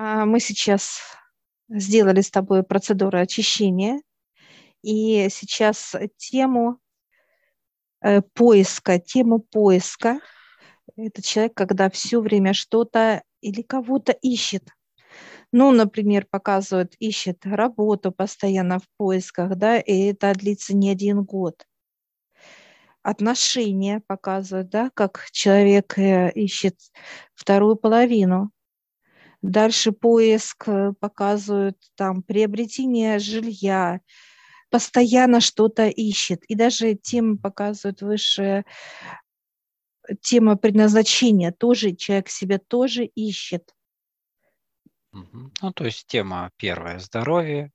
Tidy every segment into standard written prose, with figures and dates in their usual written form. Мы сейчас сделали с тобой процедуру очищения, и сейчас тему поиска. Это человек, когда все время что-то или кого-то ищет. Ну, например, показывают, ищет работу постоянно в поисках, да, и это длится не один год. Отношения показывают, да, как человек ищет вторую половину. Дальше поиск показывают, там, приобретение жилья, постоянно что-то ищет. И даже темы показывают выше, тема предназначения тоже, человек себя тоже ищет. Ну, то есть тема первая – здоровье,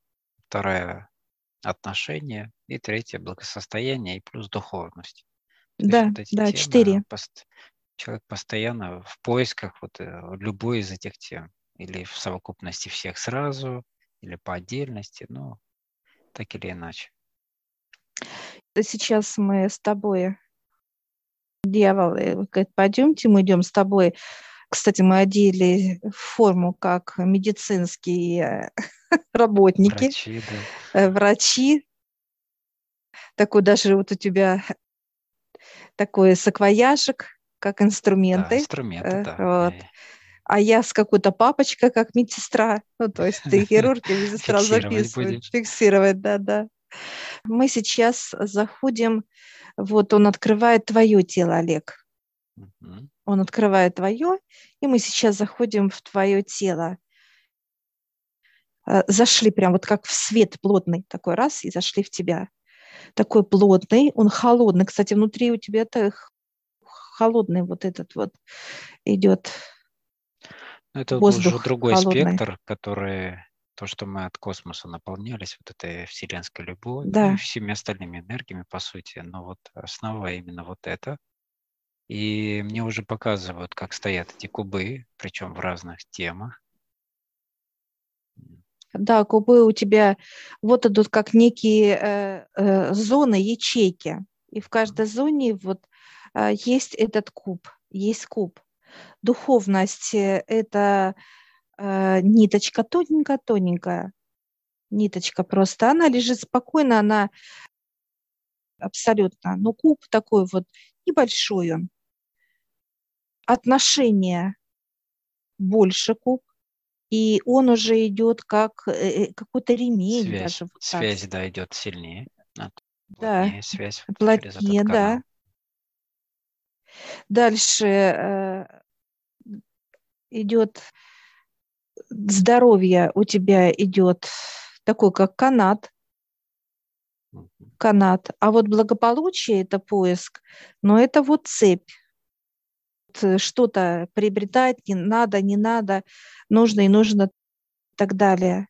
вторая – отношения, и третья – благосостояние и плюс духовность. То да, вот да, темы, 4. Человек постоянно в поисках вот любой из этих тем, или в совокупности всех сразу, или по отдельности, ну, так или иначе. Сейчас мы с тобой, дьявол говорит, пойдемте, мы идем с тобой. Кстати, мы одели форму как медицинские работники, врачи. Такой даже вот у тебя такой саквояжик, как инструменты. Да, инструменты, да. Вот. А я с какой-то папочкой, как медсестра. Ну, то есть ты хирург и медсестра записываешь, фиксировать, да. Мы сейчас заходим, вот он открывает твое тело, Олег. Он открывает твое, и мы сейчас заходим в твое тело. Зашли прям вот как в свет плотный такой раз и зашли в тебя. Такой плотный, он холодный. Кстати, внутри у тебя холодный вот этот вот идет это воздух. Это уже другой холодный спектр, который, то, что мы от космоса наполнялись, вот этой вселенской любовью, да, и всеми остальными энергиями, по сути. Но вот основа именно вот это. И мне уже показывают, как стоят эти кубы, причем в разных темах. Да, кубы у тебя вот идут как некие зоны, ячейки. И в каждой зоне вот есть этот куб, есть куб. Духовность – это ниточка тоненькая-тоненькая. Ниточка просто. Она лежит спокойно, она абсолютно. Но куб такой вот небольшой он. Отношения больше куб, и он уже идет как какой-то ремень. Связь, даже, вот связь да, идет сильнее. Плотнее, да, связь плотнее, да. Дальше идет здоровье, у тебя идет такой, как канат. Канат. А вот благополучие – это поиск, но это вот цепь. Что-то приобретать не надо, нужно и нужно, и так далее.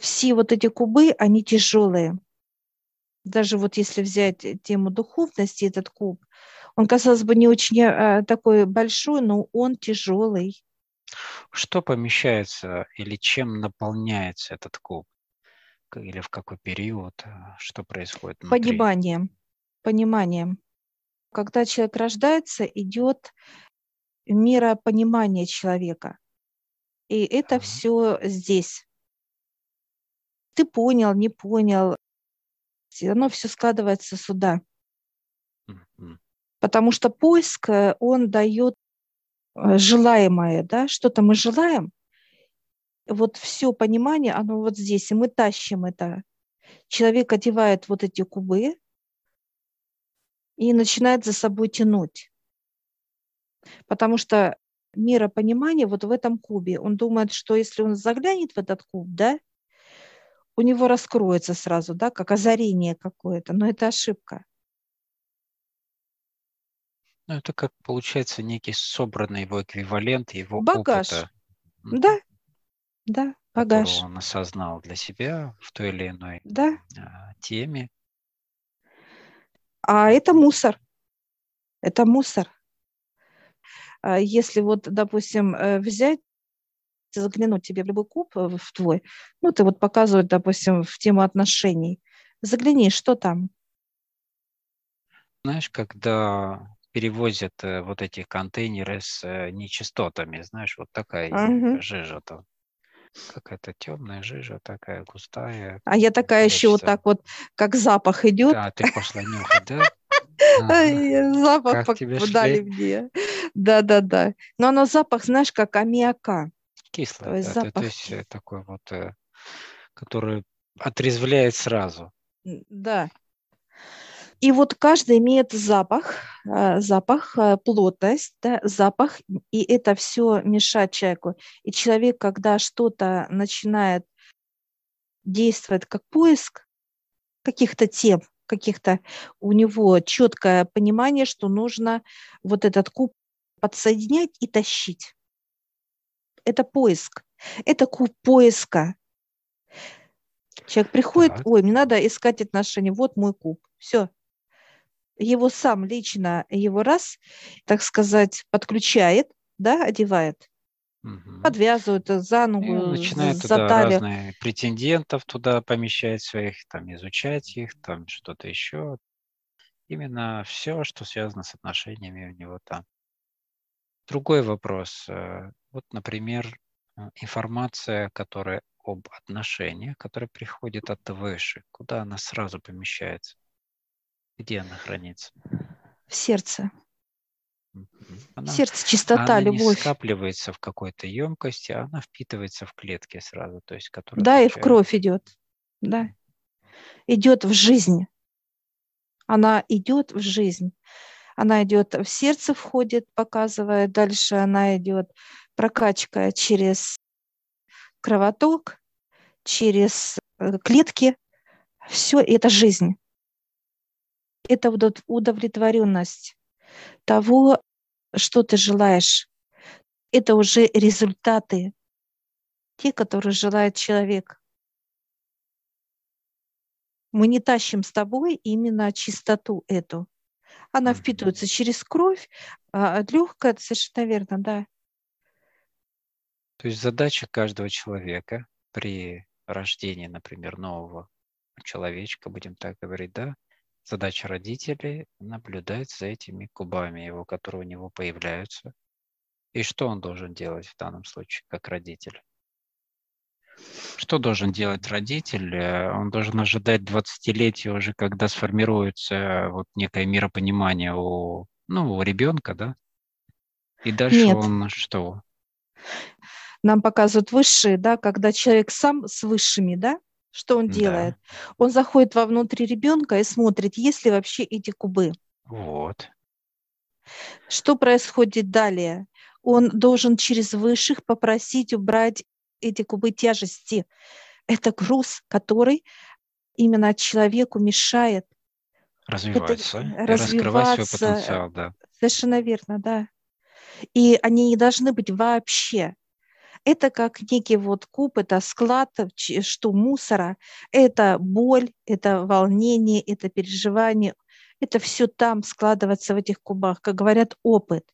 Все вот эти кубы, они тяжелые. Даже вот если взять тему духовности, этот куб, он, казалось бы, не очень такой большой, но он тяжелый. Что помещается или чем наполняется этот куб? Или в какой период, что происходит внутри? Пониманием. Когда человек рождается, идет миропонимание человека. И это все здесь. Ты понял, не понял. Оно все складывается сюда. Потому что поиск, он дает желаемое. Да? Что-то мы желаем. Вот все понимание, оно вот здесь, и мы тащим это. Человек одевает вот эти кубы и начинает за собой тянуть. Потому что миропонимание вот в этом кубе. Он думает, что если он заглянет в этот куб, да, у него раскроется сразу, да, как озарение какое-то. Но это ошибка. Ну, это как, получается, некий собранный его эквивалент, его багаж. Опыта. Да. Да, багаж. Которого он осознал для себя в той или иной теме. А это мусор. Это мусор. Если вот, допустим, взять, заглянуть тебе в любой куб, в твой, ну, ты вот показывают, допустим, в тему отношений. Загляни, что там? Знаешь, когда перевозят вот эти контейнеры с нечистотами. Знаешь, вот такая жижа там. Какая-то темная жижа, такая густая. А я такая еще вот так вот, как запах идет. Да, ты пошла нюхать, да? Запах подали мне. Да. Но оно запах, знаешь, как аммиака. Кислый, то есть такой вот, который отрезвляет сразу. Да. И вот каждый имеет запах, плотность, да, запах, и это все мешает человеку. И человек, когда что-то начинает действовать как поиск каких-то тем, каких-то, у него четкое понимание, что нужно вот этот куб подсоединять и тащить. Это поиск. Это куб поиска. Человек приходит, ой, мне надо искать отношения, вот мой куб, все. Его сам лично, его раз, так сказать, подключает, да, одевает, подвязывает за ногу, начинает за туда талию. Разные претендентов туда помещать своих, там, изучать их, там, что-то еще. Именно все, что связано с отношениями у него там. Другой вопрос. Вот, например, информация, которая об отношениях, которая приходит от выше, куда она сразу помещается? Где она хранится? В сердце. В сердце чистота, она любовь. Она не скапливается в какой-то емкости, она впитывается в клетки сразу. То есть, которая да, отвечает... и в кровь идет. Да. Идет в жизнь. Она идет в жизнь. Она идет в сердце, входит, показывая. Дальше она идет, прокачка через кровоток, через клетки. Все это жизнь. Это удовлетворенность того, что ты желаешь. Это уже результаты, те, которые желает человек. Мы не тащим с тобой именно чистоту эту. Она впитывается через кровь, легкая, совершенно верно, да. То есть задача каждого человека при рождении, например, нового человечка, будем так говорить, да, задача родителей наблюдать за этими кубами, его, которые у него появляются. И что он должен делать в данном случае, как родитель? Что должен делать родитель? Он должен ожидать 20-летия уже, когда сформируется вот некое миропонимание у ребенка, да? И дальше нет. Он что? Нам показывают высшие, да, когда человек сам с высшими, да? Что он делает? Да. Он заходит вовнутрь ребенка и смотрит, есть ли вообще эти кубы. Вот. Что происходит далее? Он должен через высших попросить убрать эти кубы тяжести. Это груз, который именно человеку мешает развиваться, раскрывать свой потенциал. Да. Совершенно верно, да. И они не должны быть вообще. Это как некий вот куб, это склад, что мусора, это боль, это волнение, это переживание. Это все там складывается в этих кубах, как говорят, опыт.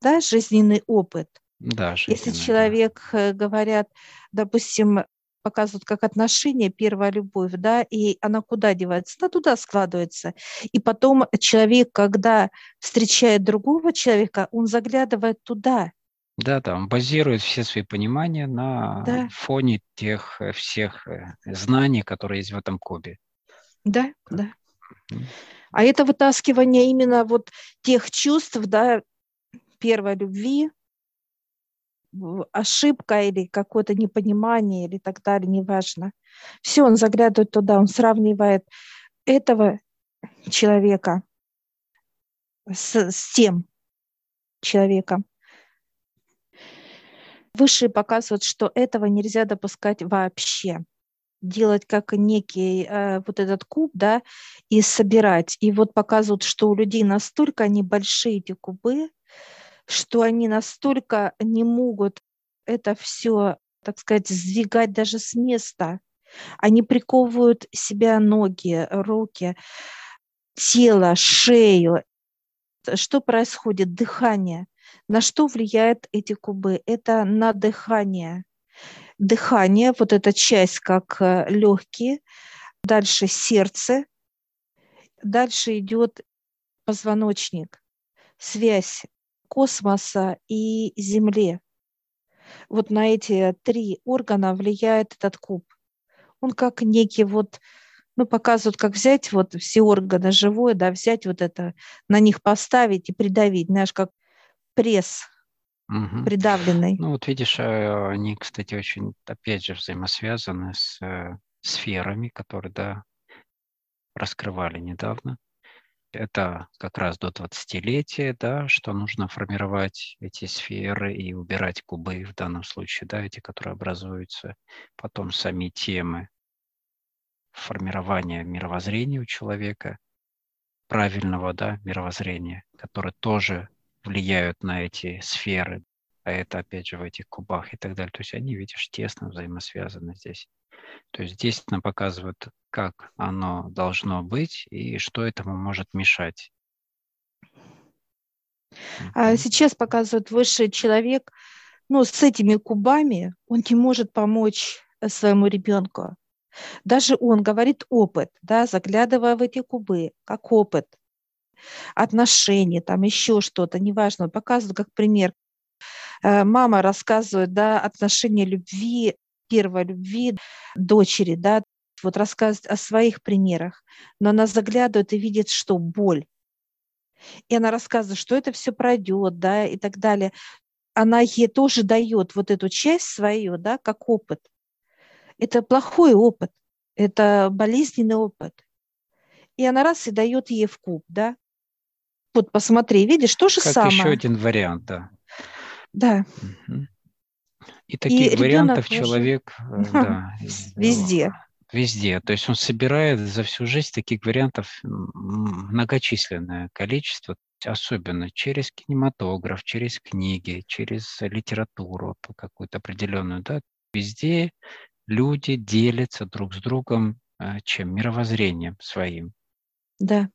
Да, жизненный опыт. Да, жизненный, если человек, да. Говорят, допустим, показывают как отношения, первая любовь, да, и она куда девается? Она туда складывается. И потом человек, когда встречает другого человека, он заглядывает туда. Да, он базирует все свои понимания на фоне тех всех знаний, которые есть в этом кубе. Да. А это вытаскивание именно вот тех чувств, да, первой любви, ошибка или какое-то непонимание или так далее, неважно. Все, он заглядывает туда, он сравнивает этого человека с тем человеком. Высшие показывают, что этого нельзя допускать вообще. Делать как некий вот этот куб, да, и собирать. И вот показывают, что у людей настолько они большие, эти кубы, что они настолько не могут это все, так сказать, сдвигать даже с места. Они приковывают себя ноги, руки, тело, шею. Что происходит? Дыхание. На что влияют эти кубы? Это на дыхание. Дыхание, вот эта часть как легкие, дальше сердце, дальше идет позвоночник. связь космоса и Земли. Вот на эти три органа влияет этот куб. Он как некий вот, ну, показывают, как взять вот все органы живое, да, взять вот это, на них поставить и придавить, знаешь, как пресс. Угу. Придавленный. Ну, вот видишь, они, кстати, очень, опять же, взаимосвязаны с сферами, которые, да, раскрывали недавно. Это как раз до 20-летия, да, что нужно формировать эти сферы и убирать кубы в данном случае, да, эти, которые образуются. Потом сами темы формирования мировоззрения у человека, правильного, да, мировоззрения, которое тоже влияют на эти сферы, а это, опять же, в этих кубах и так далее. То есть они, видишь, тесно взаимосвязаны здесь. То есть здесь нам показывают, как оно должно быть и что этому может мешать. А сейчас показывает высший человек, ну, с этими кубами он не может помочь своему ребенку. Даже он говорит опыт, да, заглядывая в эти кубы, как опыт отношения, там еще что-то, неважно, показывают как пример. Мама рассказывает, да, отношения любви, первой любви дочери, да, вот рассказывает о своих примерах, но она заглядывает и видит, что боль. И она рассказывает, что это все пройдет, да, и так далее. Она ей тоже дает вот эту часть свою, да, как опыт. Это плохой опыт, это болезненный опыт. И она раз и дает ей в куб, да. Вот посмотри, видишь, то же как самое. Как еще один вариант, да. Да. Угу. И таких и вариантов человек да, везде. Везде. То есть он собирает за всю жизнь таких вариантов многочисленное количество, особенно через кинематограф, через книги, через литературу какую-то определенную. Да. Везде люди делятся друг с другом чем мировоззрением своим. Да.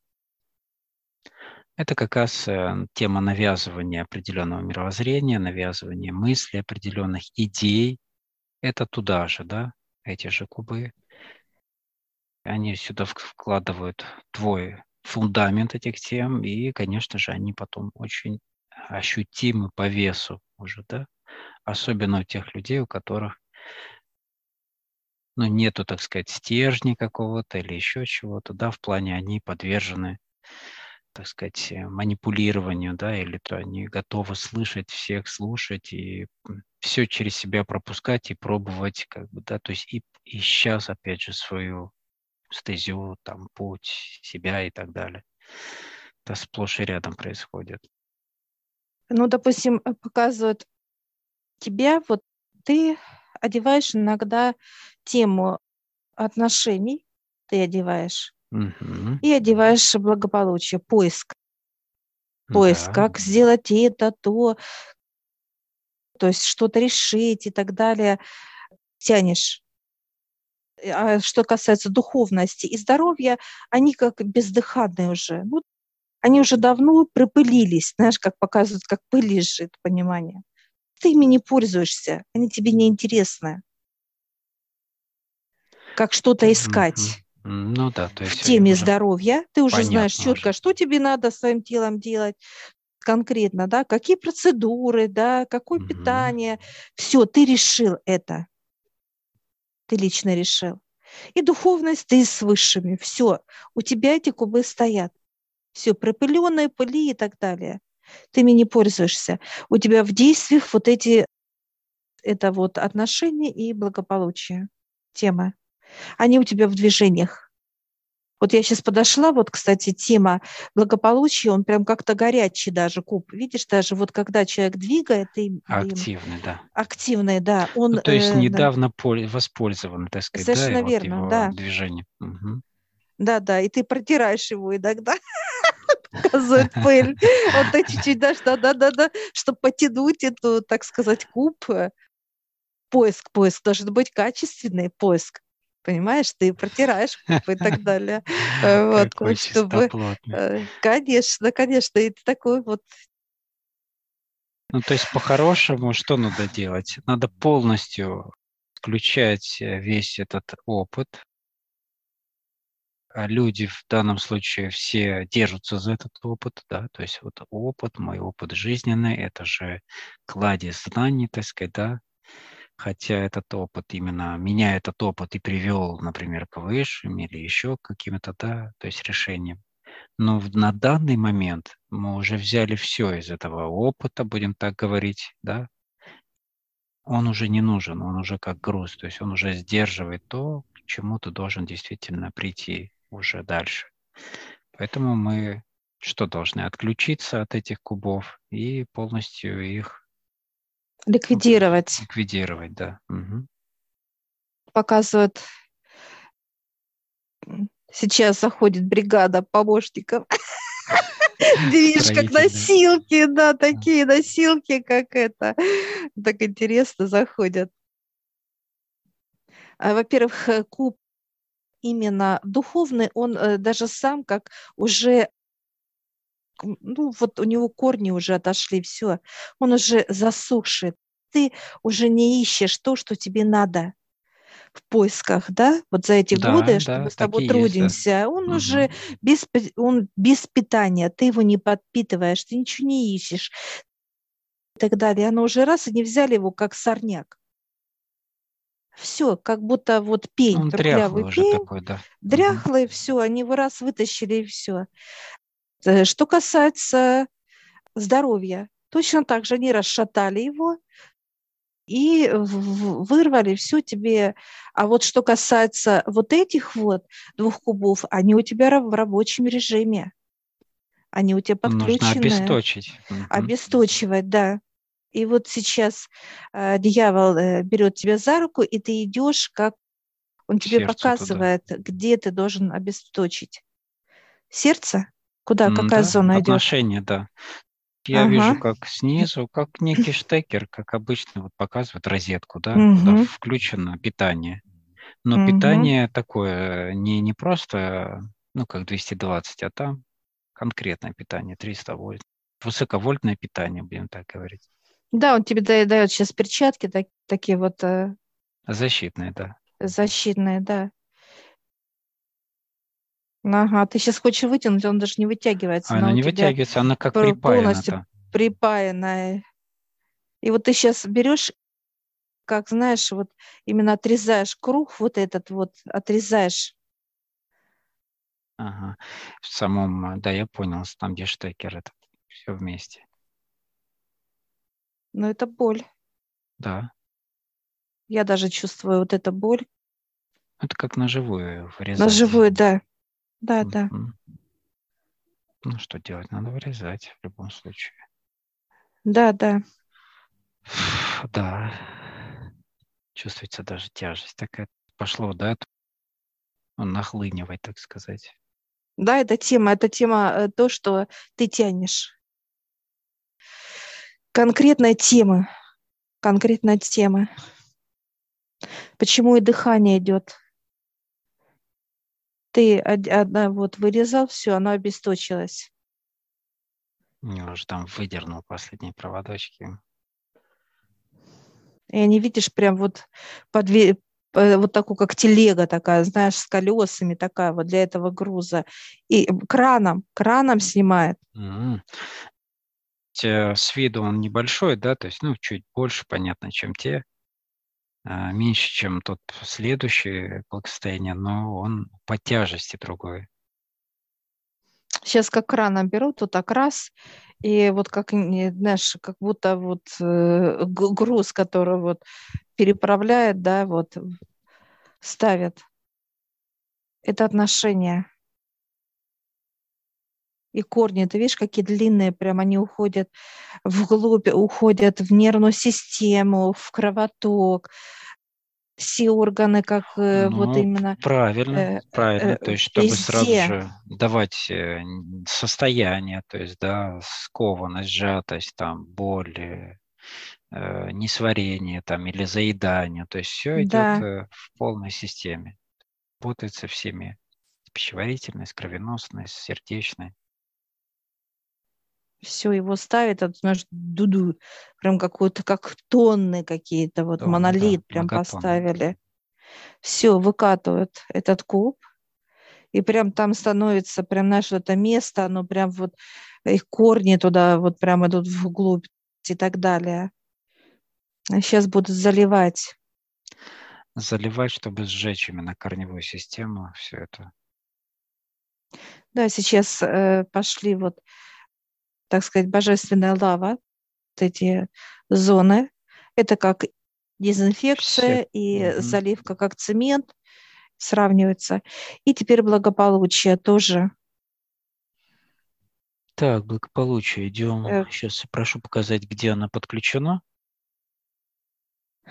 Это как раз тема навязывания определенного мировоззрения, навязывания мыслей, определенных идей. Это туда же, да, эти же кубы. Они сюда вкладывают твой фундамент этих тем, и, конечно же, они потом очень ощутимы по весу уже, да, особенно у тех людей, у которых ну, нету, так сказать, стержня какого-то или еще чего-то, да, в плане они подвержены, так сказать, манипулированию, да, или то они готовы слышать всех, слушать и все через себя пропускать и пробовать, как бы, да, то есть и сейчас, опять же, свою стезию, там, путь, себя и так далее. Это сплошь и рядом происходит. Ну, допустим, показывают тебя, вот ты одеваешь иногда тему отношений, ты одеваешь, угу. И одеваешь благополучие, поиск. Поиск, да. Как сделать это, то есть что-то решить и так далее, тянешь. А что касается духовности и здоровья, они как бездыханные уже. Ну, они уже давно припылились, знаешь, как показывают, как пыль лежит, понимание. Ты ими не пользуешься, они тебе не интересны. Как что-то искать. Ну да, то есть в теме здоровья ты уже знаешь четко, что тебе надо своим телом делать конкретно, да, какие процедуры, да, какое питание. Все, ты решил это. Ты лично решил. И духовность ты с высшими. Все, у тебя эти кубы стоят. Все, пропыленные пыли и так далее. Ты ими не пользуешься. У тебя в действиях вот эти это вот отношения и благополучие, тема. Они у тебя в движениях. Вот я сейчас подошла, вот, кстати, тема благополучия, он прям как-то горячий даже куб. Видишь, даже вот когда человек двигает... активный, да. Активный, да. Он, ну, то есть недавно воспользован, так сказать, совершенно да, верно, вот его да. Движение. Угу. Да-да, и ты протираешь его иногда. Показывает пыль. Вот ты чуть-чуть, да, чтобы потянуть эту, так сказать, куб. Поиск. Должен быть качественный поиск. Понимаешь, ты протираешь куб и так далее. Вот, чтобы... Конечно, и ты такой вот... Ну, то есть по-хорошему что надо делать? Надо полностью включать весь этот опыт, люди в данном случае все держатся за этот опыт, да, то есть вот опыт, мой опыт жизненный, это же кладезь знаний, так сказать, да, хотя этот опыт, именно меня этот опыт и привел, например, к высшим или еще к каким-то, да, то есть решениям. Но на данный момент мы уже взяли все из этого опыта, будем так говорить, да, он уже не нужен, он уже как груз, то есть он уже сдерживает то, к чему ты должен действительно прийти уже дальше. Поэтому мы что должны? Отключиться от этих кубов и полностью их ликвидировать. Ликвидировать, да. Угу. Показывают. Сейчас заходит бригада помощников. Видишь, как носилки, да, такие носилки, как это. Так интересно заходят. Во-первых, куб именно духовный, он даже сам как уже, ну вот у него корни уже отошли, все, он уже засушит. Ты уже не ищешь то, что тебе надо в поисках, да, вот за эти годы, что мы с тобой трудимся, есть, да. Он уже без питания, ты его не подпитываешь, ты ничего не ищешь и так далее. Оно уже раз, и не взяли его как сорняк. Все, как будто вот пень, он трухлявый уже пень, такой, да. Дряхлый, все, они его раз вытащили, и все. Что касается здоровья, точно так же они расшатали его, и вырвали все тебе. А вот что касается вот этих вот двух кубов, они у тебя в рабочем режиме. Они у тебя подключены. Нужно обесточить. Обесточивать, да. И вот сейчас дьявол берет тебя за руку, и ты идешь, как он тебе сердце показывает, туда. Где ты должен обесточить. Сердце? Куда? Какая зона идет? Отношения, идёт? Да. Я вижу, как снизу, как некий штекер, как обычно, вот показывает розетку, да, куда включено питание. Но питание такое не просто, ну, как 220, а там конкретное питание, 300 вольт. Высоковольтное питание, будем так говорить. Да, он тебе дает сейчас перчатки такие вот... Защитные, да. Защитные, да. Ага, ты сейчас хочешь вытянуть, он даже не вытягивается. Она не вытягивается, она как припаяна. Полностью припаяна. И вот ты сейчас берешь, как знаешь, вот именно отрезаешь круг, вот этот вот отрезаешь. Ага, в самом, да, я понял, там где штекер, это все вместе. Но это боль. Да. Я даже чувствую вот эту боль. Это как на живую вырезать. На живую, да. Да, да. Ну, что делать? Надо вырезать в любом случае. Да, да. Да. Чувствуется даже тяжесть такая. Пошло, да? Он нахлынивает, так сказать. Да, это тема то, что ты тянешь. Конкретная тема. Почему и дыхание идет? Ты одна вот вырезал, все, оно обесточилось. Я уже там выдернул последние проводочки. И они, видишь, прям вот вот такую, как телега такая, знаешь, с колесами такая вот для этого груза. И краном снимает. С виду он небольшой, да, то есть, ну, чуть больше, понятно, чем те. Меньше, чем тот следующий благосостояние, но он по тяжести другой. Сейчас как кран берут, вот так раз, и вот как, знаешь, как будто вот груз, который вот переправляет, да, вот ставят. Это отношения. И корни, ты видишь, какие длинные, прям они уходят вглубь, уходят в нервную систему, в кровоток, все органы, как вот именно... Правильно, то есть чтобы везде. Сразу же давать состояние, то есть, да, скованность, сжатость, там, боль, несварение, там, или заедание, то есть все идет в полной системе, работает со всеми, с пищеварительной, с кровеносной, с сердечной. Все его ставит, это, знаешь, дуду, прям какую-то, как тонны какие-то, вот монолит прям поставили. Все, выкатывают этот куб, и прям там становится, прям наше это место, оно прям вот, их корни туда вот прям идут вглубь и так далее. Сейчас будут заливать. Заливать, чтобы сжечь именно корневую систему, все это. Да, сейчас пошли вот, так сказать, божественная лава, вот эти зоны. Это как дезинфекция и заливка, как цемент сравнивается. И теперь благополучие тоже. Так, благополучие. Идем. Сейчас прошу показать, где она подключена.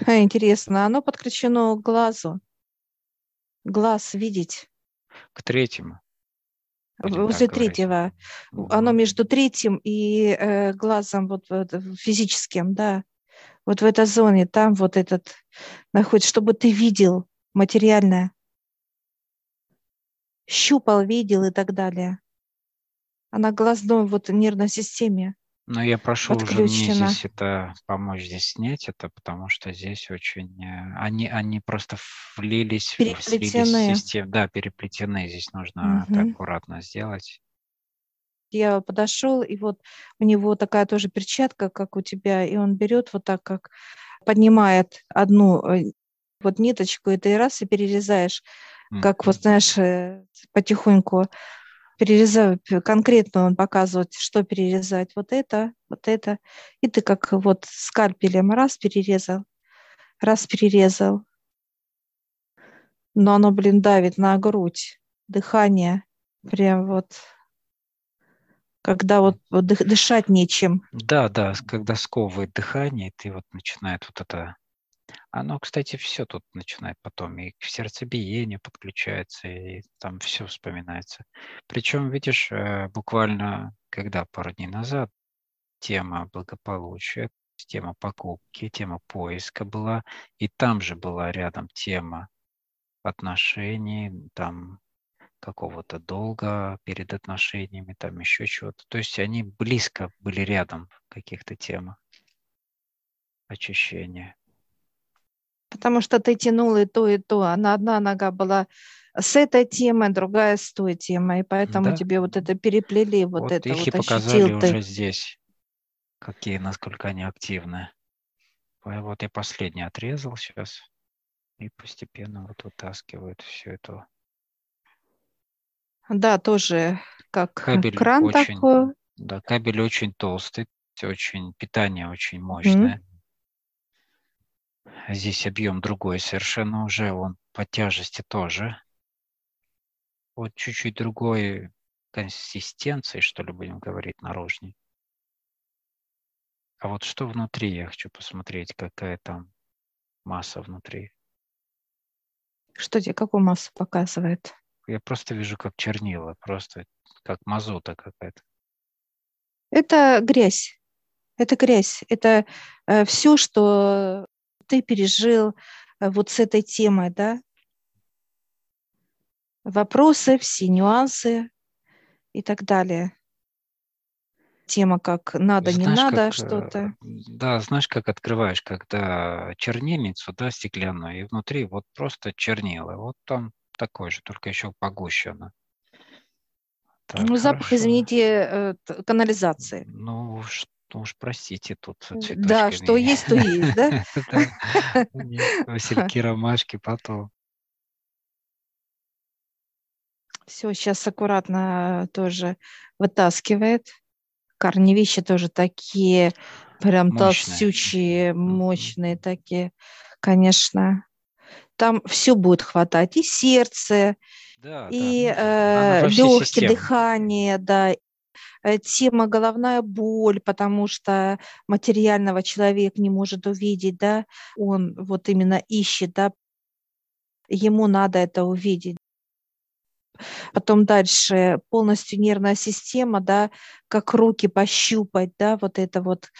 Интересно, оно подключено к глазу. Глаз видеть. К третьему. Возле третьего. Оно между третьим и глазом вот, физическим, да. Вот в этой зоне, там вот этот находится, чтобы ты видел материальное. Щупал, видел и так далее. Она глазной вот нервной системе. Но я прошу подключена. Уже мне здесь это помочь здесь снять это, потому что здесь очень... Они просто влились в систему. Да, переплетены. Здесь нужно это аккуратно сделать. Я подошел, и вот у него такая тоже перчатка, как у тебя, и он берет вот так, как поднимает одну вот ниточку, и ты раз и перерезаешь, как вот, знаешь, потихоньку перерезаю, конкретно он показывает, что перерезать, вот это, и ты как вот скальпелем раз перерезал, но оно, блин, давит на грудь, дыхание, прям вот... Когда вот дышать нечем. Да, да, когда сковывает дыхание, ты вот начинает вот это... Оно, кстати, все тут начинает потом. И к сердцебиению подключается, и там все вспоминается. Причем, видишь, буквально, когда пару дней назад тема благополучия, тема покупки, тема поиска была, и там же была рядом тема отношений, там... какого-то долга перед отношениями, там еще чего-то. То есть они близко были рядом в каких-то темах очищения. Потому что ты тянул и то, и то. Одна нога была с этой темой, другая с той темой. И поэтому да. Тебе вот это переплели, вот это вот ощутил ты. Их и показали уже здесь, какие, насколько они активны. Вот я последний отрезал сейчас и постепенно вот вытаскивает все это. Да, тоже как кабель кран очень, такой. Да, кабель очень толстый, очень, питание очень мощное. Здесь объем другой совершенно уже, он по тяжести тоже. Вот чуть-чуть другой консистенции, что ли, будем говорить, наружней. А вот что внутри, я хочу посмотреть, какая там масса внутри. Что тебе, какую массу показывает? Я просто вижу, как чернила, просто как мазута какая-то. Это грязь. Это грязь. Это все, что ты пережил вот с этой темой, да? Вопросы, все нюансы и так далее. Тема как надо, знаешь, не надо, как, что-то. Да, знаешь, как открываешь, когда чернильницу, да, стеклянную, и внутри вот просто чернила. Вот там такой же, только еще погуще она. Так, ну, запах, хорошо. Извините, канализации. Ну, что уж, простите, тут цветочки. Да, что меня. Есть, то есть, да? Васильки, ромашки, потом. Все, сейчас аккуратно тоже вытаскивает. Корневища тоже такие, прям толстючие, мощные такие, конечно. Там все будет хватать, и сердце, да, и да. Легкие, дыхание, да. Тема головная боль, потому что материального человек не может увидеть, да, он вот именно ищет, да, ему надо это увидеть. Потом дальше полностью нервная система, да, как руки пощупать, да, вот это вот,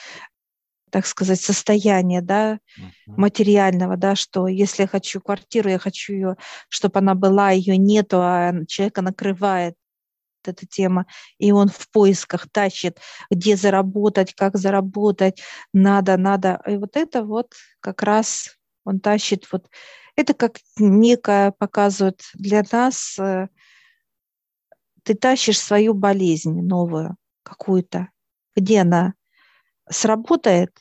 так сказать, состояние, да, материального, да, что если я хочу квартиру, я хочу ее, чтобы она была, ее нету, а человека накрывает эта тема, и он в поисках тащит, где заработать, как заработать, надо. И вот это вот как раз он тащит, вот это как некое показывает для нас ты тащишь свою болезнь новую какую-то. Где она сработает?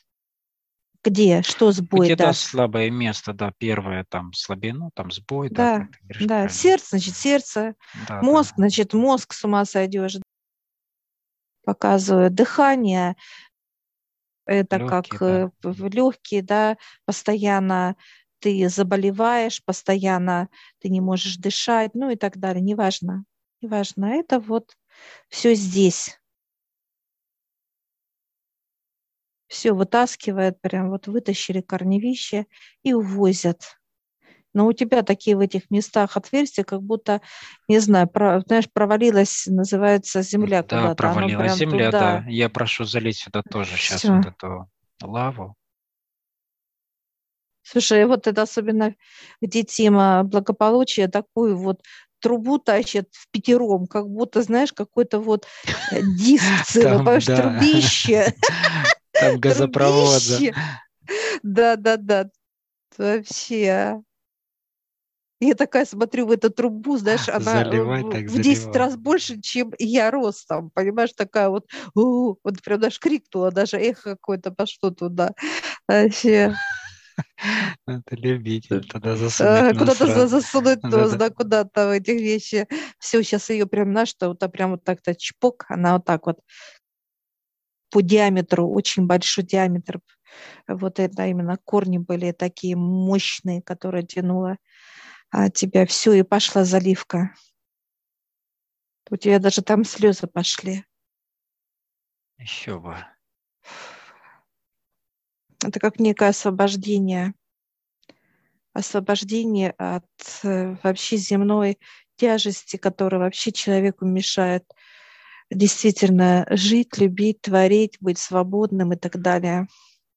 Где? Что сбой даст? Где-то слабое место, да, первое, там, слабину, там, сбой. Да, да. Сердце, значит, сердце. Да, мозг, да. Значит, мозг, с ума сойдешь. Показываю дыхание. Это легкие, как да. Легкие, да, постоянно ты заболеваешь, постоянно ты не можешь дышать, ну и так далее. Неважно, неважно. Это вот все здесь. Все вытаскивает, прям вот вытащили корневище и увозят. Но у тебя такие в этих местах отверстия, как будто, не знаю, знаешь, провалилась, называется, земля куда-то. Да, провалилась земля, туда. Да. Я прошу залить сюда тоже сейчас вот эту лаву. Слушай, вот это особенно, где тема благополучия, такую вот трубу тащат впятером, как будто, знаешь, какой-то вот диск, понимаешь, трубище. Там газопровод. Да. Вообще... Я такая смотрю в эту трубу, знаешь, она в 10 раз больше, чем я ростом, понимаешь, такая вот, вот прям даже крикнула, даже эхо какое-то пошло туда. Вообще. Это любитель, туда засунуть. Куда-то засунуть нос, да, куда-то в этих вещи. Все, сейчас ее прям на что, вот прям вот так-то чпок, она вот так вот по диаметру, очень большой диаметр. Вот это именно корни были такие мощные, которые тянуло. А тебя все, и пошла заливка. У тебя даже там слезы пошли. Еще бы. Это как некое освобождение. Освобождение от вообще земной тяжести, которая вообще человеку мешает действительно жить, любить, творить, быть свободным и так далее.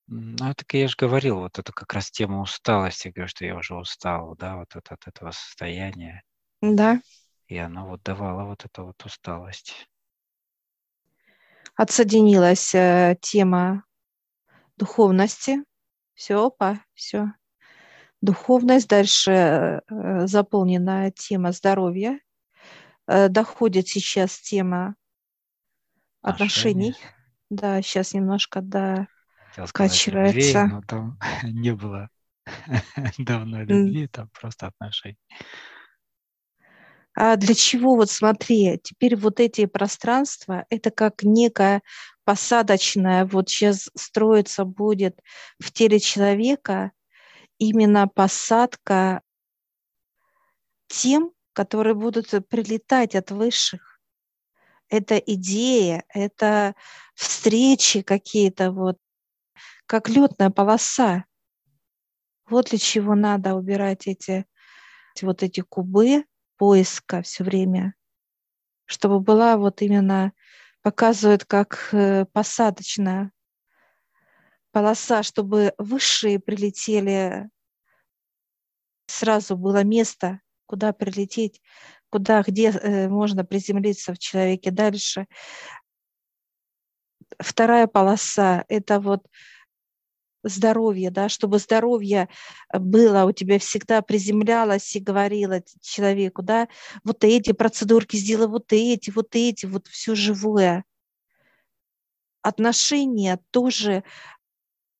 Ну, это, я же говорил, вот это как раз тема усталости, говорю, что я уже устал, да, вот от этого состояния. Да. И она вот давала вот эту вот усталость. Отсоединилась тема духовности. Все, опа, все. Духовность. Дальше заполнена тема здоровья. Доходит сейчас тема отношений. Да, сейчас немножко до... Хотел сказать любви, но там не было давно любви, там просто отношений. А для чего? Вот смотри, теперь вот эти пространства, это как некая посадочная, вот сейчас строится будет в теле человека именно посадка тем, которые будут прилетать от высших. Это идея, это встречи какие-то, вот, как лётная полоса. Вот для чего надо убирать эти кубы поиска все время, чтобы была вот именно, показывает как посадочная полоса, чтобы высшие прилетели, сразу было место, куда прилететь, где можно приземлиться в человеке дальше. Вторая полоса — это вот здоровье, да, чтобы здоровье было у тебя всегда, приземлялось и говорило человеку, да, вот эти процедурки сделай, вот эти, вот все живое. Отношения тоже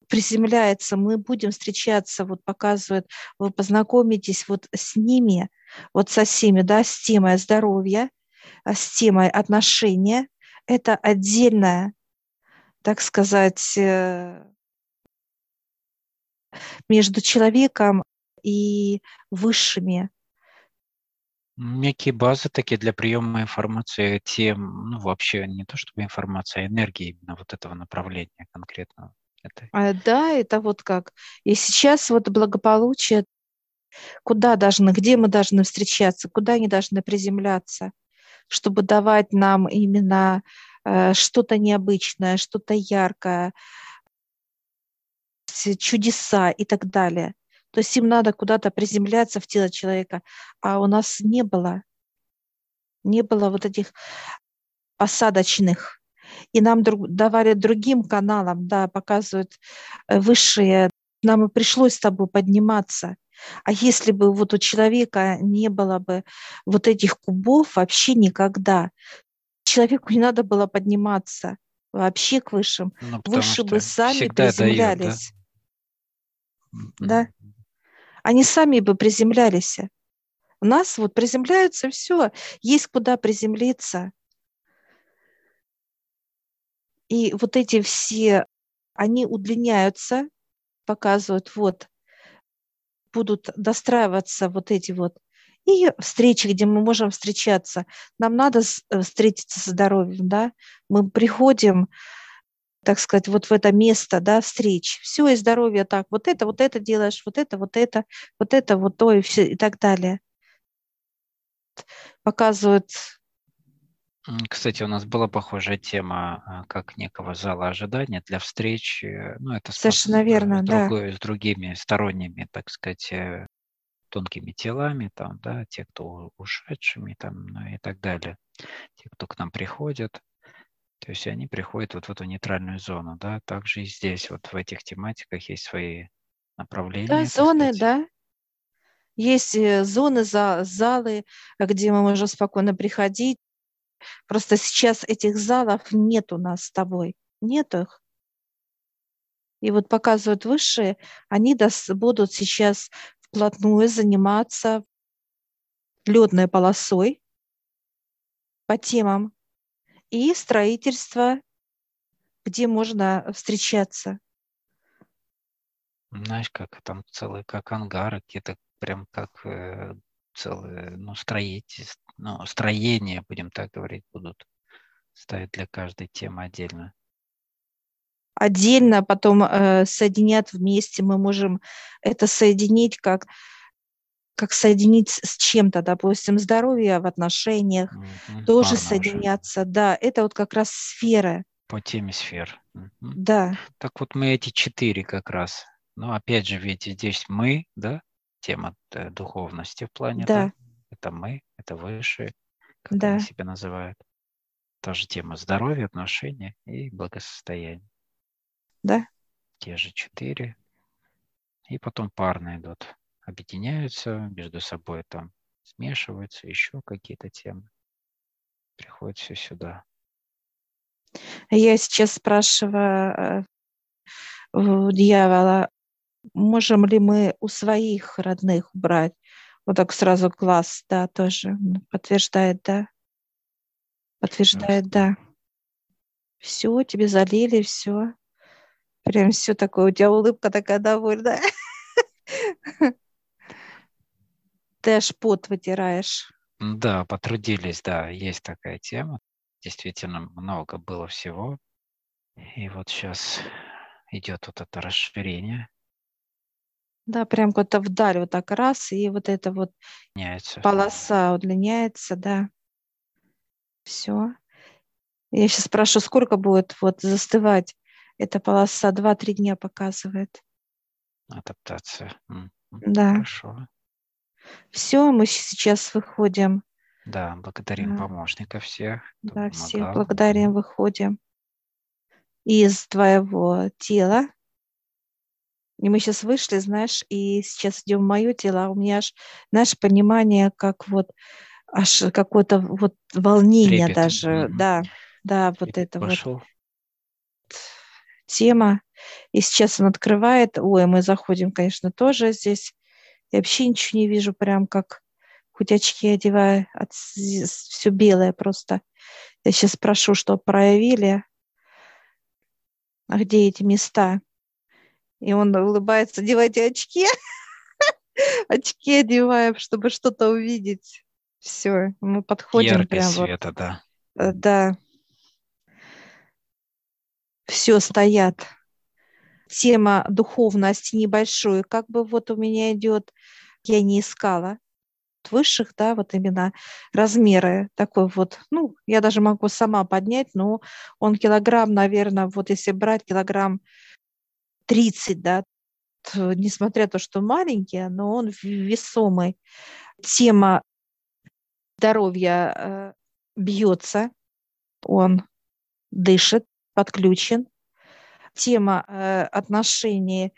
приземляется, мы будем встречаться, вот показывают, вы познакомитесь вот с ними, вот со всеми, да, с темой здоровья, с темой отношения. Это отдельная, так сказать, между человеком и высшими. Некие базы такие для приема информации, тем, ну, вообще не то чтобы информация, а энергия именно вот этого направления конкретного. Да, это вот как. И сейчас вот благополучие, где мы должны встречаться, куда они должны приземляться, чтобы давать нам именно что-то необычное, что-то яркое, чудеса и так далее. То есть им надо куда-то приземляться в тело человека, а у нас не было вот этих посадочных. И нам давали другим каналам, да, показывают высшие. Нам и пришлось с тобой подниматься. А если бы вот у человека не было бы вот этих кубов вообще никогда, человеку не надо было подниматься вообще к высшим. Ну, выше бы сами приземлялись. Дает, да? Да? Они сами бы приземлялись. У нас вот приземляются, все, есть куда приземлиться. И вот эти все, они удлиняются, показывают, вот, будут достраиваться вот эти вот. И встречи, где мы можем встречаться. Нам надо встретиться со здоровьем, да. Мы приходим, так сказать, вот в это место, да, встреч. Все, и здоровье так. Вот это делаешь, вот это, вот то, и все, и так далее. Показывают... Кстати, у нас была похожая тема, как некого зала ожидания для встреч. Ну, это совершенно верно, с другими сторонними, так сказать, тонкими телами, там, да, те, кто ушедшими, там, ну, и так далее. Те, кто к нам приходят. То есть они приходят вот в эту нейтральную зону. Да. Также и здесь, вот в этих тематиках есть свои направления. Да, зоны, да. Есть зоны, залы, где мы можем спокойно приходить. Просто сейчас этих залов нет у нас с тобой, нет их. И вот показывают высшие, они будут сейчас вплотную заниматься лётной полосой по темам и строительство, где можно встречаться. Знаешь, как там целые, как ангары, где-то прям как целые, ну, строительство. Ну, строения, будем так говорить, будут ставить для каждой темы отдельно. Отдельно, потом соединят вместе. Мы можем это соединить как соединить с чем-то, допустим, здоровье в отношениях, тоже соединяться. Уже. Да, это вот как раз сферы. По теме сфер. Да. Так вот мы эти четыре как раз. Ну, опять же, ведь здесь мы, да, тема духовности в плане. Да. Да? Это мы, это высшие, как да. Они себя называют. Та же тема здоровья, отношения и благосостояния. Да. Те же четыре. И потом парные идут. Объединяются, между собой там смешиваются, еще какие-то темы. Приходит все сюда. Я сейчас спрашиваю у дьявола, можем ли мы у своих родных убрать? Вот так сразу глаз, да, тоже подтверждает, да. Подтверждает, да. Все, тебе залили, все. Прям все такое, у тебя улыбка такая довольная. Ты аж пот вытираешь. Да, потрудились, да, есть такая тема. Действительно, много было всего. И вот сейчас идет вот это расширение. Да, прям как-то вдаль вот так раз, и вот эта вот удлиняется. Полоса удлиняется, да. Все. Я сейчас спрошу, сколько будет вот застывать эта полоса? 2-3 дня показывает. Адаптация. Да. Хорошо. Все, мы сейчас выходим. Да, благодарим помощника всех. Да, всех благодарим, выходим из твоего тела. И мы сейчас вышли, знаешь, и сейчас идем в мое тело, а у меня аж, знаешь, понимание, как вот аж какое-то вот волнение трепет. Даже, да, вот это пошел. Вот тема. И сейчас он открывает, ой, мы заходим, конечно, тоже здесь. Я вообще ничего не вижу, прям как хоть очки одеваю, все белое просто. Я сейчас прошу, что проявили, а где эти места? И он улыбается, одевайте очки, очки одеваем, чтобы что-то увидеть. Все, мы подходим. Яркость прямо. Света, да. Да. Все, стоят. Тема духовности небольшую. Как бы вот у меня идет, я не искала высших, да, вот именно размеры такой вот. Ну, я даже могу сама поднять, но он килограмм, наверное, вот если брать килограмм 30, да, несмотря на то, что маленький, но он весомый. Тема здоровья бьется, он дышит, подключен. Тема отношений,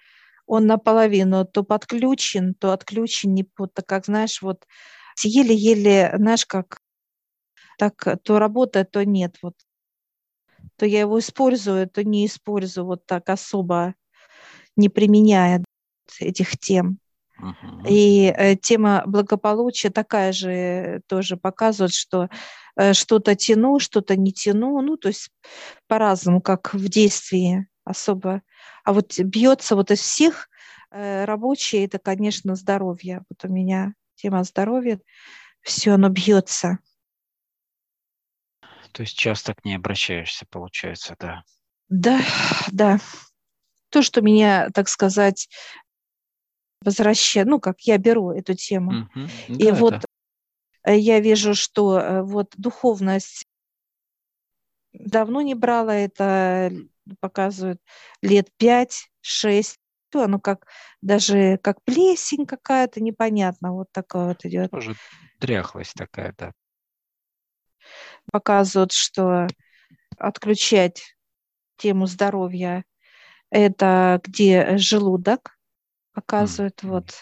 он наполовину то подключен, то отключен, так как, знаешь, вот еле-еле, знаешь, как так то работает, то нет. Вот. То я его использую, то не использую, вот так особо не применяя этих тем. Uh-huh. И тема благополучия такая же тоже показывает, что что-то тяну, что-то не тяну, ну, то есть по-разному, как в действии особо. А вот бьется вот из всех рабочие, это, конечно, здоровье. Вот у меня тема здоровья, все оно бьется. То есть часто к ней обращаешься, получается, да? Да, да. То, что меня, так сказать, возвращает, ну, как я беру эту тему. Угу. И да, вот я вижу, что вот духовность давно не брала, это показывают лет 5-6. Оно как даже как плесень какая-то, непонятно, вот такая вот идет. Может, дряхлость такая, да. Показывают, что отключать тему здоровья – это где желудок, показывают, вот.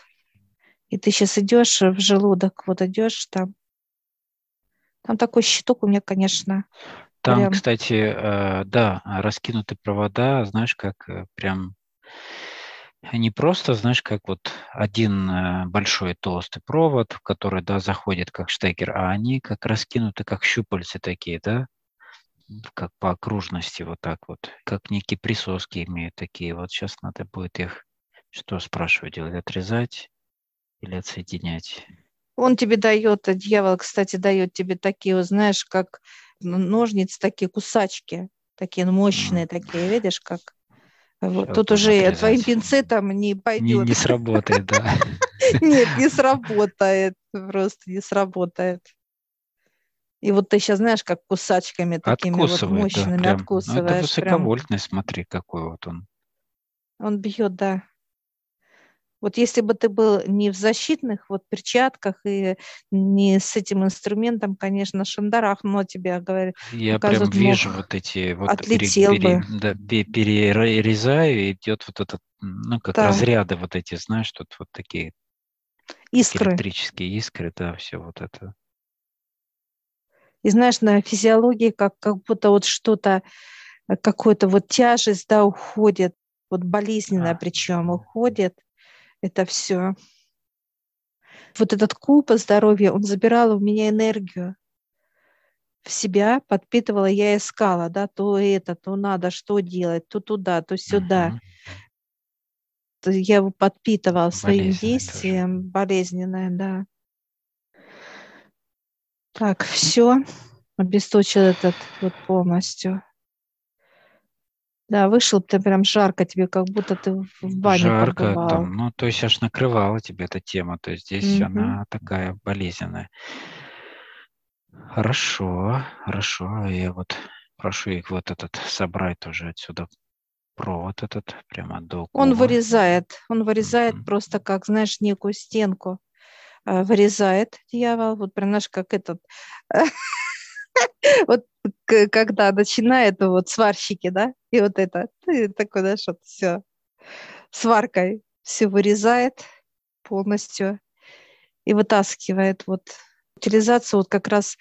И ты сейчас идешь в желудок, вот идешь там. Там такой щиток у меня, конечно. Там, прям... кстати, да, раскинуты провода, знаешь, как прям… Не просто, знаешь, как вот один большой толстый провод, в который, да, заходит как штекер, а они как раскинуты, как щупальцы такие, да, как по окружности вот так вот, как некие присоски имеют такие. Вот сейчас надо будет их, что спрашиваю, делать, отрезать или отсоединять? Он тебе дает, дьявол, кстати, дает тебе такие, знаешь, как ножницы, такие кусачки, такие мощные, такие, видишь, как… Вот. Тут уже отрезать. Твоим пинцетом не пойдет. Не сработает, да. Нет, не сработает, просто не сработает. И вот ты сейчас знаешь, как кусачками такими вот мощными откусываешь. Это высоковольтный, смотри, какой вот он. Он бьет, да. Вот если бы ты был не в защитных вот перчатках и не с этим инструментом, конечно, шандарахнуло тебя, говорит. Я прям вижу вот эти, вот перерезаю, и идет вот этот, ну, как да. разряды вот эти, знаешь, тут вот такие искры. Электрические искры, да, все вот это. И знаешь, на физиологии как будто вот что-то, какую-то вот тяжесть, да, уходит, вот болезненная причем уходит. Это все. Вот этот куб здоровья, он забирал у меня энергию в себя, подпитывала, я искала, да, то это, то надо, что делать, то туда, то сюда. Uh-huh. Я его подпитывала своим действием, тоже. Болезненное, да. Так, все, обесточил этот вот полностью. Да, вышел, ты прям жарко тебе, как будто ты в бане жарко побывал. Там, ну, то есть аж накрывала тебе эта тема, то есть здесь mm-hmm. она такая болезненная. Хорошо, хорошо, я вот прошу их вот этот собрать тоже отсюда, провод этот прямо до куба. Он вырезает mm-hmm. просто как, знаешь, некую стенку, вырезает дьявол, вот прям, знаешь, как этот... Вот когда начинает вот сварщики, да, и вот это, ты такой, знаешь, вот все сваркой все вырезает полностью и вытаскивает. Вот утилизацию вот как раз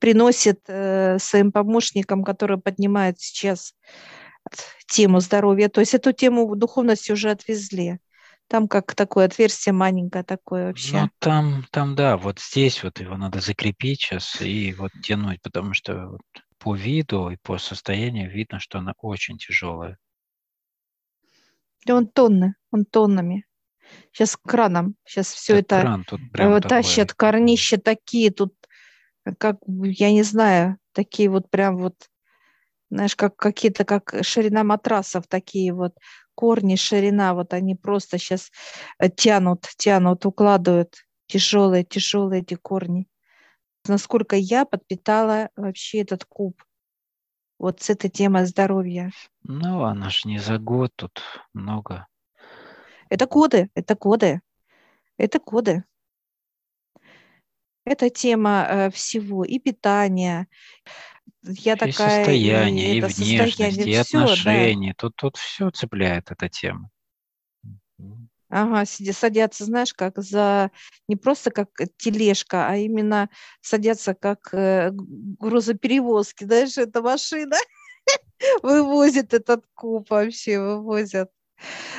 приносит своим помощникам, которые поднимают сейчас тему здоровья. То есть эту тему духовности уже отвезли. Там как такое отверстие маленькое такое вообще. Ну, там, да, вот здесь вот его надо закрепить сейчас и вот тянуть, потому что вот по виду и по состоянию видно, что она очень тяжелая. Он тоннами. Сейчас краном, сейчас все это тащат, такое. Корнища такие тут, как, я не знаю, такие вот прям вот, знаешь, как какие-то, как ширина матрасов такие вот. Корни, ширина, вот они просто сейчас тянут, укладывают тяжелые эти корни. Насколько я подпитала вообще этот куб, вот с этой темой здоровья. Ну, она ж не за год, тут много. Это годы. Это тема всего, и питания, состояние, и внешность, и отношения. Да. Тут все цепляет эта тема. Ага, садятся, знаешь, как за не просто как тележка, а именно садятся как грузоперевозки, знаешь, эта машина вывозит этот куб вообще, вывозят.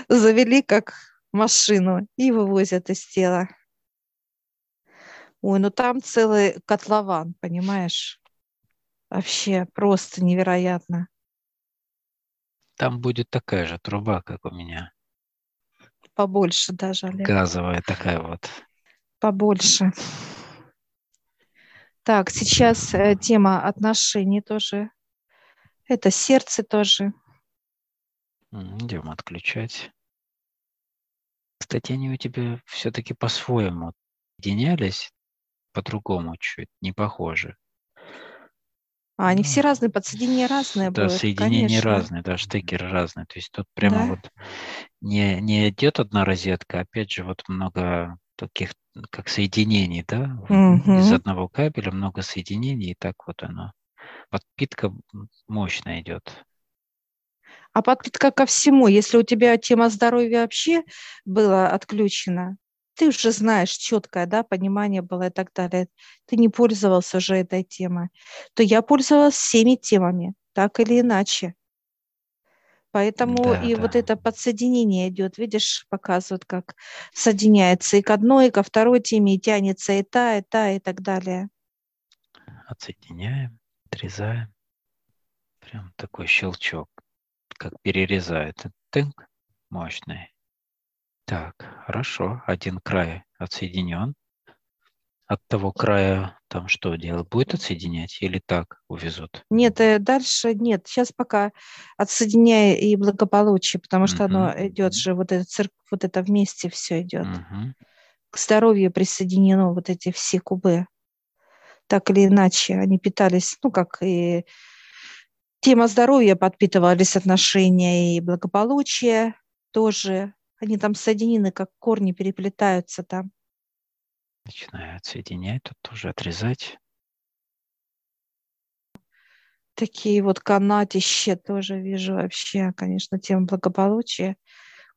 Завели как машину и вывозят из тела. Ой, ну там целый котлован, понимаешь? Вообще просто невероятно. Там будет такая же труба, как у меня. Побольше даже, Олег. Газовая такая вот. Побольше. Так, сейчас тема отношений тоже. Это сердце тоже. Идем отключать. Кстати, они у тебя все-таки по-своему объединялись, по-другому чуть, не похожи. А, они все разные, подсоединения разные да, были. Да, соединения конечно. Разные, да, штекеры разные. То есть тут прямо да? Вот не идет одна розетка, опять же, вот много таких, как соединений, да? Угу. Из одного кабеля много соединений, и так вот оно. Подпитка мощная идет. А подпитка ко всему. Если у тебя тема здоровья вообще была отключена, ты уже знаешь, четкое, да, понимание было и так далее. Ты не пользовался уже этой темой. То я пользовалась всеми темами, так или иначе. Поэтому да, и да. Вот это подсоединение идет, видишь, показывают, как соединяется и к одной, и ко второй теме, и тянется и та, и так далее. Отсоединяем, отрезаем. Прям такой щелчок, как перерезает. Тынк, мощный. Так, хорошо. Один край отсоединен. От того края там что делать? Будет отсоединять или так увезут? Нет, дальше нет. Сейчас пока отсоединяй и благополучие, потому что оно идет же, вот это вместе все идет. К здоровью присоединено вот эти все кубы. Так или иначе, они питались, ну, как и тема здоровья, подпитывались отношения и благополучие тоже. Они там соединены, как корни переплетаются там. Начинаю отсоединять, тут тоже отрезать. Такие вот канатища тоже вижу вообще, конечно, тема благополучия.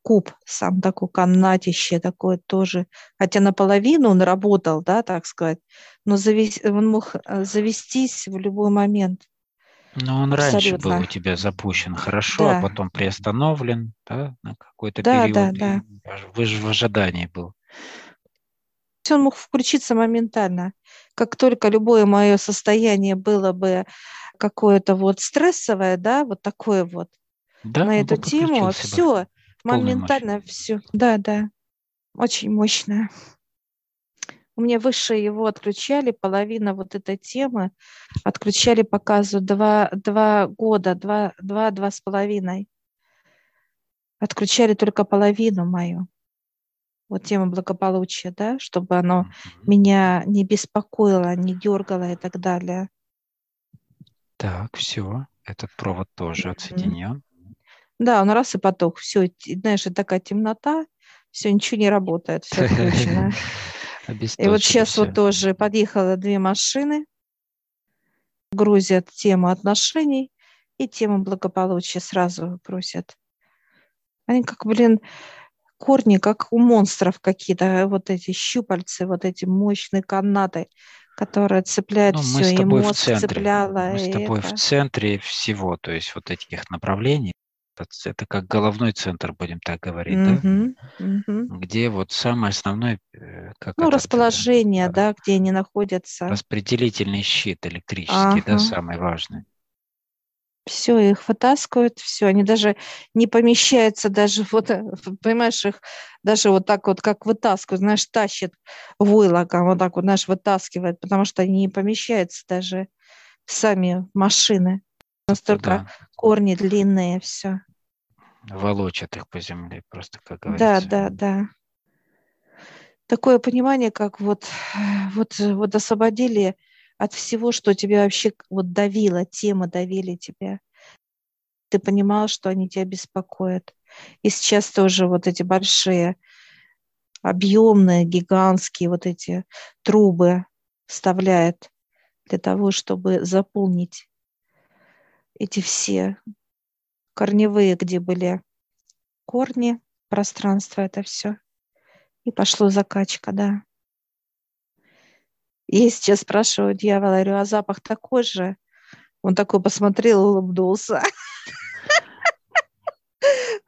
Куб сам такой, канатище такое тоже. Хотя наполовину он работал, да, так сказать, но он мог завестись в любой момент. Но он абсолютно. Раньше был у тебя запущен хорошо, да. А потом приостановлен, да, на какой-то период. Да, да. В ожидании был. Он мог включиться моментально. Как только любое мое состояние было бы какое-то вот стрессовое, да, вот такое вот, да, на эту тему, все, моментально все. Да, да, очень мощное. У меня выше его отключали, половина вот этой темы отключали, показывают, два года, два с половиной. Отключали только половину мою, вот тему благополучия, да, чтобы оно меня не беспокоило, не дергало и так далее. Так, все, этот провод тоже отсоединен. Да, он раз и поток, все, знаешь, такая темнота, все, ничего не работает, все отключено. И вот сейчас все. Вот тоже подъехало две машины, грузят тему отношений и тему благополучия сразу просят. Они как, блин, корни, как у монстров какие-то, вот эти щупальцы, вот эти мощные канаты, которые цепляют все, и мозг цепляло. Мы с тобой в центре всего, то есть вот этих направлений. Это как головной центр, будем так говорить, да? Где вот самое основное... Как расположение, да, где они находятся. Распределительный щит электрический, да, самый важный. Все, их вытаскивают, все, они даже не помещаются, даже вот, понимаешь, их даже вот так вот, как вытаскивают, знаешь, тащит войлоком, вот так вот, знаешь, вытаскивает, потому что они не помещаются даже сами машины. Настолько корни длинные, все. Волочат их по земле, просто как говорится. Да, да, да. Такое понимание, как вот освободили от всего, что тебя вообще вот давило, темы давили тебя. Ты понимал, что они тебя беспокоят. И сейчас тоже вот эти большие, объемные, гигантские вот эти трубы вставляют для того, чтобы заполнить эти все корневые, где были корни, пространство это все. И пошло закачка, да. Я сейчас спрашиваю дьявола, говорю, а запах такой же? Он такой посмотрел, улыбнулся.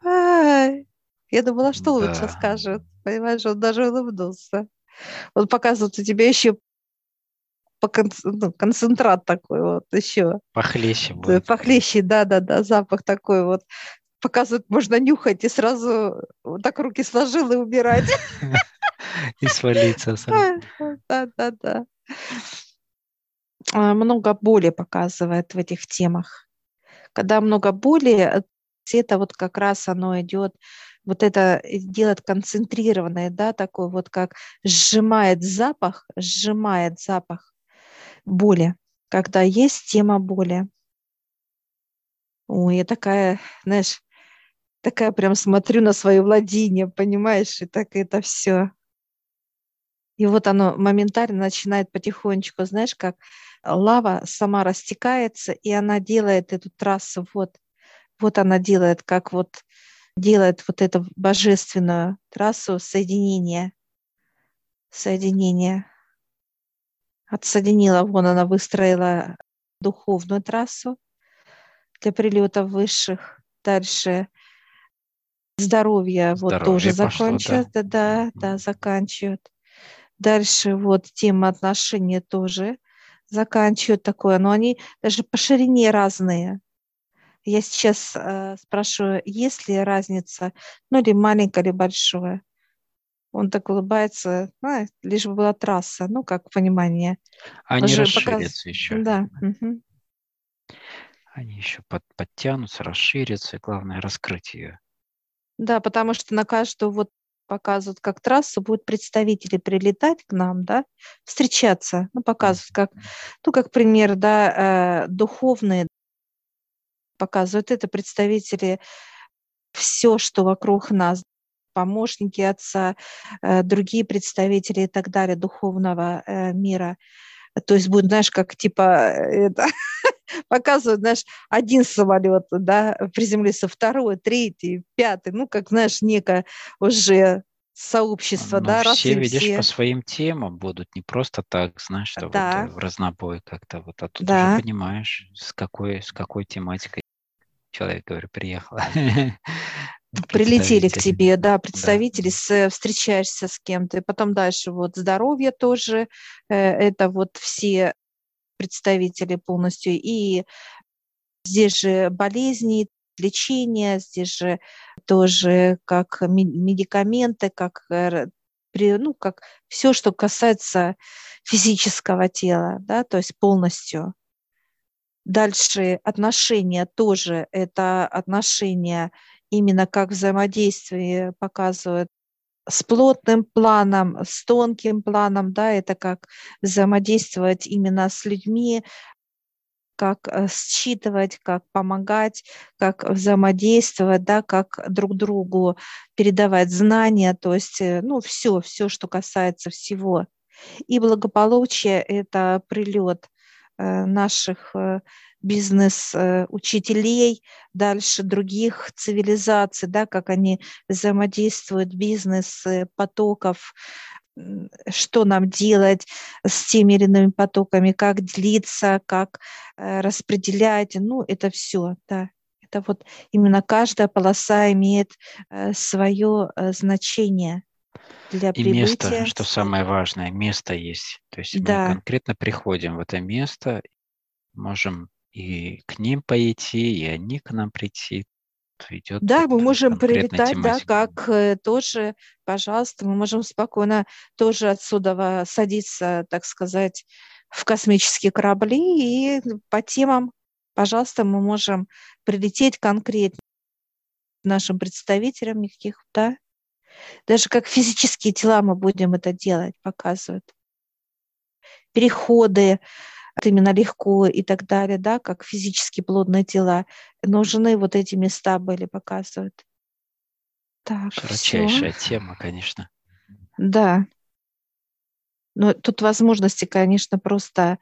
Я думала, что лучше скажет. Понимаешь, он даже улыбнулся. Он показывает, у тебя еще концентрат такой вот еще. Похлеще будет. Похлеще, да-да-да, запах такой вот. Показывает, можно нюхать и сразу вот так руки сложил и убирать. И свалиться сразу. Да-да-да. Много боли показывает в этих темах. Когда много боли, это вот как раз оно идет, вот это делает концентрированное, да, такое вот как сжимает запах боли, когда есть тема боли. Ой, я такая, знаешь, такая прям смотрю на свои владения, понимаешь, и так это все. И вот оно моментально начинает потихонечку, знаешь, как лава сама растекается, и она делает эту трассу вот. Вот она делает, как вот делает вот эту божественную трассу соединения. Отсоединила, вон она выстроила духовную трассу для прилетов высших. Дальше здоровье вот тоже заканчивает, да, заканчивает. Дальше вот тема отношений тоже заканчивает такое, но они даже по ширине разные. Я сейчас спрашиваю, есть ли разница, ну или маленькая, или большая. Он так улыбается, лишь бы была трасса, ну как понимание. Они расширятся еще. Да. Угу. Они еще подтянутся, расширятся, и главное раскрыть ее. Да, потому что на каждую вот показывают как трассу, будут представители прилетать к нам, да, встречаться, ну показывают как, ну как пример, да, духовные. Показывают это представители, все, что вокруг нас, помощники отца, другие представители и так далее духовного мира. То есть будет, знаешь, как типа это, показывают, знаешь, один самолет, да, приземлился, второй, третий, пятый, ну как, знаешь, некое уже сообщество, но да, все, видишь, все по своим темам будут, не просто так, знаешь, что да. Вот в разнобой как-то вот, а тут да. Уже понимаешь, с какой тематикой. Человек, говорю, приехал. Прилетели к тебе, да, представители, да. Встречаешься с кем-то. И потом дальше вот здоровье тоже, это вот все представители полностью. И здесь же болезни, лечение, здесь же тоже как медикаменты, как, ну, как все, что касается физического тела, да, то есть полностью. Дальше отношения тоже, это отношения именно как взаимодействие показывают с плотным планом, с тонким планом, да, это как взаимодействовать именно с людьми, как считывать, как помогать, как взаимодействовать, да, как друг другу передавать знания, то есть, ну, все, что касается всего. И благополучие – это прилет наших бизнес-учителей, дальше других цивилизаций, да, как они взаимодействуют, бизнес потоков, что нам делать с теми или иными потоками, как делиться, как распределять, ну, это все, да. Это вот именно каждая полоса имеет свое значение. И место, что самое важное, место есть. То есть да. Мы конкретно приходим в это место, можем и к ним пойти, и они к нам прийти. Идет да, мы можем прилетать, да, как тоже, пожалуйста, мы можем спокойно тоже отсюда садиться, так сказать, в космические корабли, и по темам, пожалуйста, мы можем прилететь конкретно к нашим представителям никаких, да. Даже как физические тела мы будем это делать, показывают. Переходы именно легко и так далее, да, как физически плотные тела. Нужны вот эти места были, показывают. Так, широчайшая всё. Тема, конечно. Да. Но тут возможности, конечно, просто,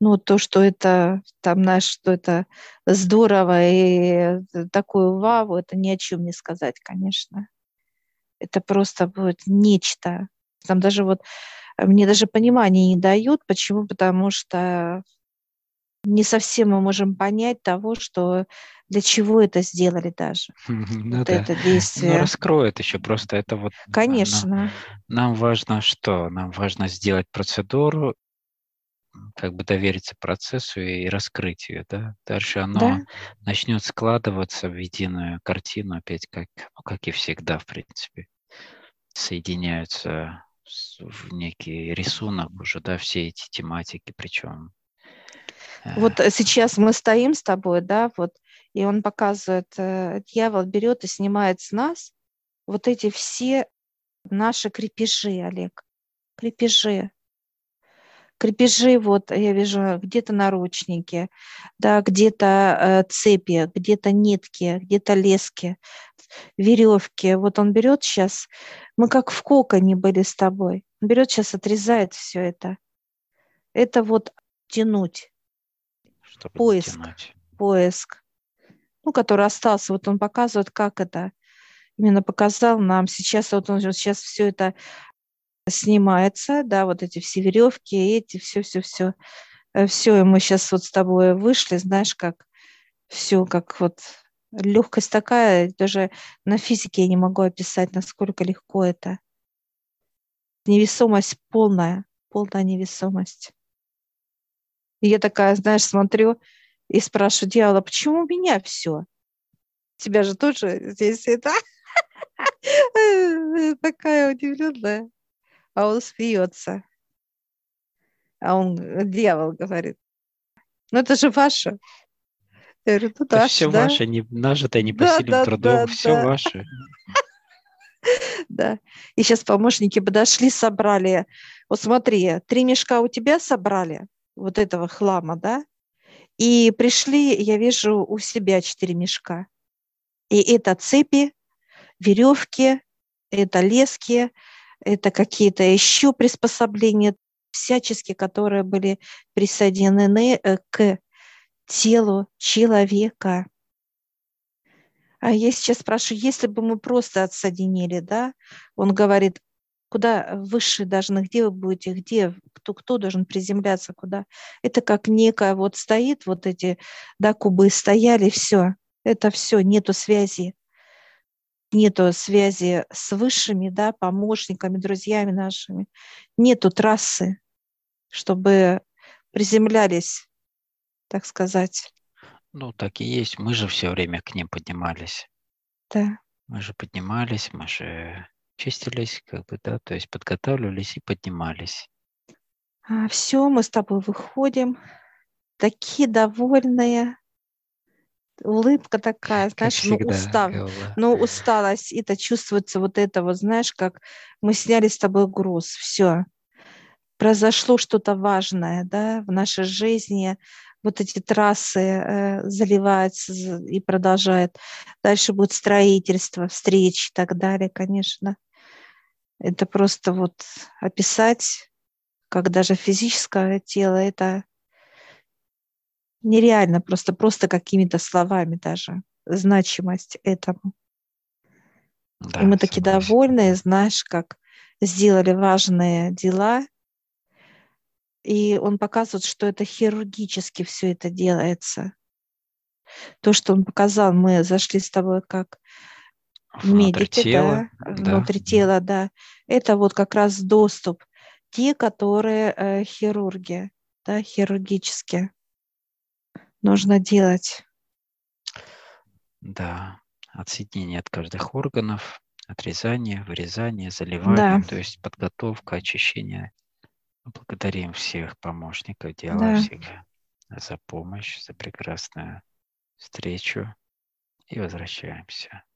ну, то, что это, там, знаешь, что это здорово и такую вау, это ни о чем не сказать, конечно. Это просто будет нечто. Там даже вот мне даже понимания не дают. Почему? Потому что не совсем мы можем понять того, что для чего это сделали даже. Ну, вот да. Это действие. Но раскроет еще просто это вот. Конечно. Нам важно что? Нам важно сделать процедуру, как бы довериться процессу и раскрыть ее, да? Дальше оно начнет складываться в единую картину, опять как и всегда, в принципе. Соединяются в некий рисунок уже, да, все эти тематики, причем. Вот сейчас мы стоим с тобой, да, вот, и он показывает, дьявол берет и снимает с нас вот эти все наши крепежи, Олег, крепежи. Крепежи, вот я вижу, где-то наручники, да, где-то цепи, где-то нитки, где-то лески, веревки. Вот он берет сейчас, мы как в коконе были с тобой, он берет сейчас, отрезает все это. Это вот тянуть, чтобы поиск, тянуть. Поиск, ну, который остался. Вот он показывает, как это, именно показал нам сейчас, вот он сейчас все это снимается, да, вот эти все веревки, эти все. Все, и мы сейчас вот с тобой вышли, знаешь, как все, как вот легкость такая, даже на физике я не могу описать, насколько легко это. Невесомость полная невесомость. И я такая, знаешь, смотрю и спрашиваю дьявола, почему у меня все? Тебя же тоже здесь это такая удивленная. А он смеется. А он, дьявол, говорит, ну это же ваше. Я говорю, ну да, все да? Ваше, не, нажитое непосильным трудом, все ваше. Да. И сейчас помощники подошли, собрали. Вот смотри, 3 мешка у тебя собрали, вот этого хлама, да? И пришли, я вижу, у себя 4 мешка. И это цепи, веревки, это лески, это какие-то еще приспособления всяческие, которые были присоединены к телу человека. А я сейчас спрашиваю, если бы мы просто отсоединили, да? Он говорит, куда выше должны, где вы будете, где, кто должен приземляться, куда? Это как некая вот стоит, вот эти, да, кубы стояли, все. Это все, нету связи. Нету связи с высшими, да, помощниками, друзьями нашими. Нету трассы, чтобы приземлялись, так сказать. Ну, так и есть. Мы же все время к ним поднимались. Да. Мы же поднимались, мы же чистились, как бы, да, то есть подготавливались и поднимались. А все, мы с тобой выходим. Такие довольные. Улыбка такая, знаешь, всегда, усталость, это чувствуется вот это, вот знаешь, как мы сняли с тобой груз, все. Произошло что-то важное, да, в нашей жизни, вот эти трассы заливаются и продолжают. Дальше будет строительство, встречи и так далее, конечно. Это просто вот описать, как даже физическое тело, это... Нереально, просто какими-то словами даже значимость этому. Да, и мы такие довольные, знаешь, как сделали важные дела. И он показывает, что это хирургически все это делается. То, что он показал, мы зашли с тобой как медики, тела, да, внутри тела, да. Это вот как раз доступ. Те, которые хирурги, да, хирургически. Нужно делать. Да, отсоединение от каждых органов, отрезание, вырезание, заливание, то есть подготовка, очищение. Благодарим всех помощников, всех за помощь, за прекрасную встречу и возвращаемся.